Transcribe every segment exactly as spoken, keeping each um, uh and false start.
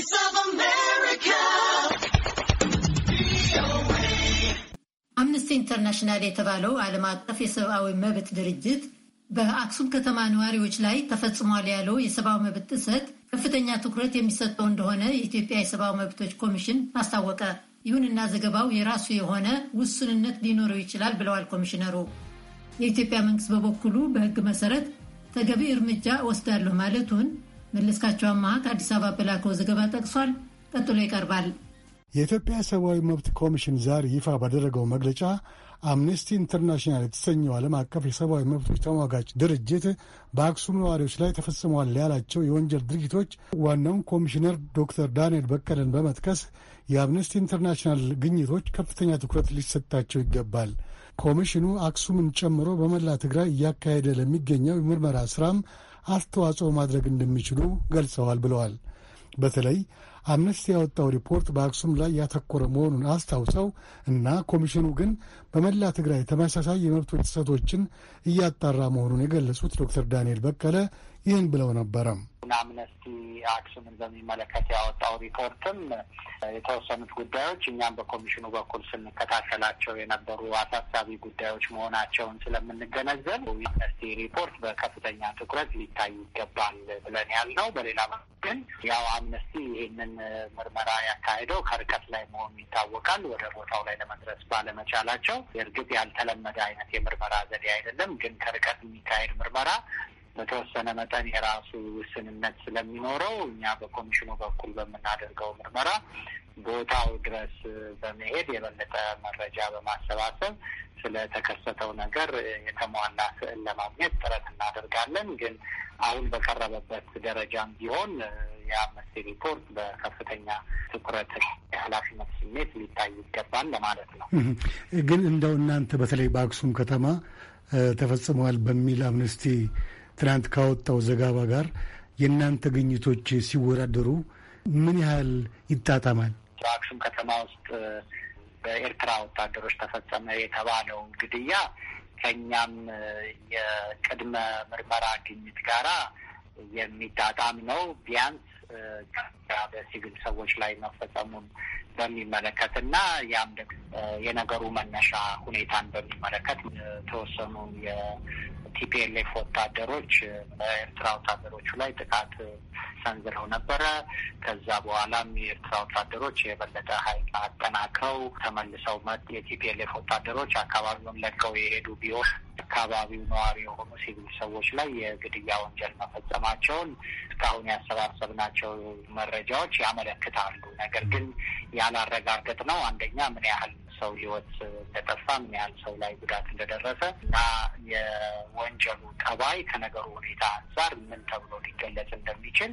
Voice of America. አምነስቲ ኢንተርናሽናል የተባለው ዓለም አቀፍ የሰብአዊ መብት ድርጅት በአክሱም ከተማ ነዋሪዎች ላይ ተፈጽሟል ያለው የሰብአዊ መብት ጥሰት ከፍተኛ ትኩረት የሚሰጠው እንደሆነ የኢትዮጵያ የሰብአዊ መብቶች ኮሚሽን አስታወቀ። ይሁንና ዘገባው የራሱ የሆነ ውስንነት ሊኖረው ይችላል ብለዋል ኮሚሽነሩ። የኢትዮጵያ መንግስት በበኩሉ በሕግ መሰረት ተገቢ እርምጃ ወስዳለሁ ማለቱን መለስካቸው አማሃ ከአዲስ አበባ በላከው ዘገባ ጠቅሷል። ቀጥሎ ይቀርባል። የኢትዮጵያ ሰብአዊ መብት ኮሚሽን ዛሬ ይፋ ባደረገው መግለጫ አምነስቲ ኢንተርናሽናል የተሰኘው ዓለም አቀፍ የሰብአዊ መብቶች ተሟጋች ድርጅት በአክሱም ነዋሪዎች ላይ ተፈጽመዋል ያላቸው የወንጀል ድርጊቶች ዋናውን ኮሚሽነር ዶክተር ዳንኤል በቀለን በመጥቀስ የአምነስቲ ኢንተርናሽናል ግኝቶች ከፍተኛ ትኩረት ሊሰጣቸው ይገባል። ኮሚሽኑ አክሱምን ጨምሮ በመላ ትግራይ እያካሄደ ለሚገኘው የምርመራ ስራም አስተዋጽኦ ማድረግ እንደሚችሉ ገልጸዋል ብለዋል። በተለይ አምነስቲ ያወጣው ሪፖርት በአክሱም ላይ ያተኮረ መሆኑን አስታውሰው እና ኮሚሽኑ ግን በመላ ትግራይ ተመሳሳይ የመብቶች ጥሰቶችን እያጣራ መሆኑን የገለጹት ዶክተር ዳንኤል በቀለ ይህን ብለው ነበረ። አምነስቲ አክሱምን በሚመለከት ያወጣው ሪፖርትም የተወሰኑት ጉዳዮች እኛም በኮሚሽኑ በኩል ስንከታተላቸው የነበሩ አሳሳቢ ጉዳዮች መሆናቸውን ስለምንገነዘብ አምነስቲ ሪፖርት በከፍተኛ ትኩረት ሊታይ ይገባል ብለን ያልነው፣ በሌላ ግን ያው አምነስቲ ይህንን ምርመራ ያካሄደው ከርቀት ላይ መሆኑ ይታወቃል። ወደ ቦታው ላይ ለመድረስ ባለመቻላቸው እርግጥ ያልተለመደ አይነት የምርመራ ዘዴ አይደለም፣ ግን ከርቀት የሚካሄድ ምርመራ በተወሰነ መጠን የራሱ ውስንነት ስለሚኖረው እኛ በኮሚሽኑ በኩል በምናደርገው ምርመራ ቦታው ድረስ በመሄድ የበለጠ መረጃ በማሰባሰብ ስለተከሰተው ነገር የተሟላ ስዕል ለማግኘት ጥረት እናደርጋለን። ግን አሁን በቀረበበት ደረጃም ቢሆን የአምነስቲ ሪፖርት በከፍተኛ ትኩረት የኃላፊነት ስሜት ሊታይ ይገባል ለማለት ነው። ግን እንደው እናንተ በተለይ በአክሱም ከተማ ተፈጽመዋል በሚል አምነስቲ ትናንት ካወጣው ዘገባ ጋር የእናንተ ግኝቶች ሲወዳደሩ ምን ያህል ይጣጣማል? በአክሱም ከተማ ውስጥ በኤርትራ ወታደሮች ተፈጸመ የተባለው ግድያ ከእኛም የቅድመ ምርመራ ግኝት ጋራ የሚጣጣም ነው። ቢያንስ በሲቪል ሰዎች ላይ መፈጸሙን በሚመለከትና ያም ደግሞ የነገሩ መነሻ ሁኔታን በሚመለከት የተወሰኑ የቲፒኤልኤፍ ወታደሮች በኤርትራ ወታደሮቹ ላይ ጥቃት ሰንዝረው ነበረ። ከዛ በኋላም የኤርትራ ወታደሮች የበለጠ ኃይል አጠናክረው ተመልሰው የቲፒኤልኤፍ ወታደሮች አካባቢውን ለቀው የሄዱ ቢሆን አካባቢው ነዋሪ የሆኑ ሲቪል ሰዎች ላይ የግድያ ወንጀል መፈጸማቸውን እስካሁን ያሰባሰብናቸው መረጃዎች ያመለክታሉ። ነገር ግን ያላረጋገጥ ነው አንደኛ ምን ያህል ሰው ህይወት እንደጠፋ፣ ምን ያህል ሰው ላይ ጉዳት እንደደረሰ እና የወንጀሉ ጠባይ ከነገሩ ሁኔታ አንጻር ምን ተብሎ ሊገለጽ እንደሚችል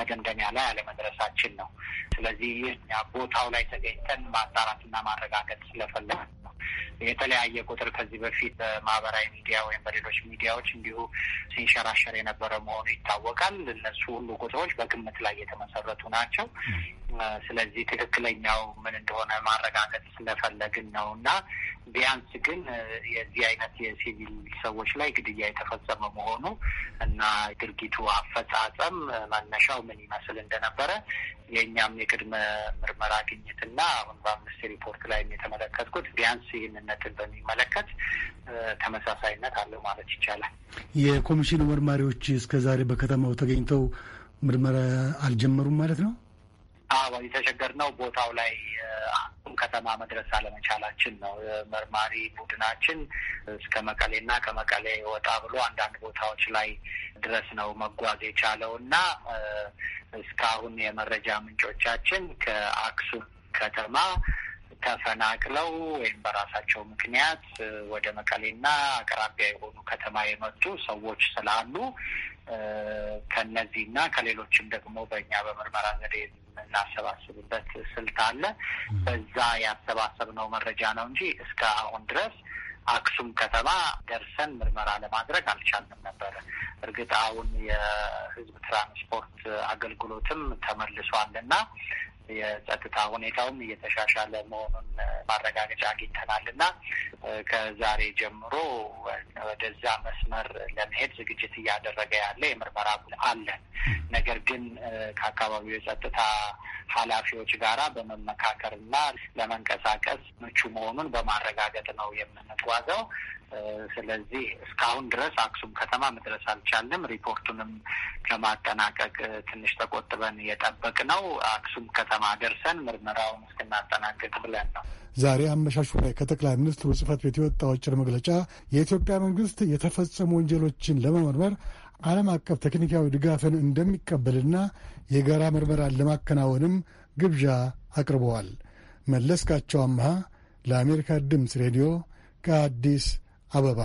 መደምደሚያ ላይ አለመድረሳችን ነው። ስለዚህ እኛ ቦታው ላይ ተገኝተን ማጣራትና ማረጋገጥ ስለፈለግን የተለያየ ቁጥር ከዚህ በፊት በማህበራዊ ሚዲያ ወይም በሌሎች ሚዲያዎች እንዲሁ ሲንሸራሸር የነበረ መሆኑ ይታወቃል። እነሱ ሁሉ ቁጥሮች በግምት ላይ የተመሰረቱ ናቸው። ስለዚህ ትክክለኛው ምን እንደሆነ ማረጋገጥ ስለፈለግን ነው እና ቢያንስ ግን የዚህ አይነት የሲቪል ሰዎች ላይ ግድያ የተፈጸመ መሆኑ እና ድርጊቱ አፈጻጸም መነሻው ምን ይመስል እንደነበረ የእኛም የቅድመ ምርመራ ግኝትና አሁን በአምነስቲ ሪፖርት ላይ የተመለከትኩት ቢያንስ ይህንነትን በሚመለከት ተመሳሳይነት አለው ማለት ይቻላል። የኮሚሽኑ መርማሪዎች እስከዛሬ በከተማው ተገኝተው ምርመራ አልጀመሩም ማለት ነው? አዎ፣ የተቸገርነው ቦታው ላይ አክሱም ከተማ መድረስ አለመቻላችን ነው። መርማሪ ቡድናችን እስከ መቀሌና ከመቀሌ ወጣ ብሎ አንዳንድ ቦታዎች ላይ ድረስ ነው መጓዝ የቻለው እና እስካሁን የመረጃ ምንጮቻችን ከአክሱም ከተማ ተፈናቅለው ወይም በራሳቸው ምክንያት ወደ መቀሌና አቅራቢያ የሆኑ ከተማ የመጡ ሰዎች ስላሉ ከነዚህና ከሌሎችም ደግሞ በእኛ በምርመራ ዘዴ እናሰባስብበት ስልት አለ። በዛ ያሰባሰብነው መረጃ ነው እንጂ እስከ አሁን ድረስ አክሱም ከተማ ደርሰን ምርመራ ለማድረግ አልቻልንም ነበር። እርግጥ አሁን የህዝብ ትራንስፖርት አገልግሎትም ተመልሷልና የጸጥታ ሁኔታውም እየተሻሻለ መሆኑን ማረጋገጫ አግኝተናልና ከዛሬ ጀምሮ ወደዛ መስመር ለመሄድ ዝግጅት እያደረገ ያለ የምርመራ አለን። ነገር ግን ከአካባቢው የጸጥታ ኃላፊዎች ጋራ በመመካከርና ለመንቀሳቀስ ምቹ መሆኑን በማረጋገጥ ነው የምንጓዘው። ስለዚህ እስካሁን ድረስ አክሱም ከተማ መድረስ አልቻልንም። ሪፖርቱንም ከማጠናቀቅ ትንሽ ተቆጥበን የጠበቅ ነው። አክሱም ከተማ ደርሰን ምርመራውን እስክናጠናቅቅ ብለን ነው። ዛሬ አመሻሹ ላይ ከጠቅላይ ሚኒስትሩ ጽህፈት ቤት የወጣው አጭር መግለጫ የኢትዮጵያ መንግስት የተፈጸሙ ወንጀሎችን ለመመርመር ዓለም አቀፍ ቴክኒካዊ ድጋፍን እንደሚቀበልና የጋራ ምርመራን ለማከናወንም ግብዣ አቅርበዋል። መለስካቸው አምሃ ለአሜሪካ ድምፅ ሬዲዮ ከአዲስ አበባ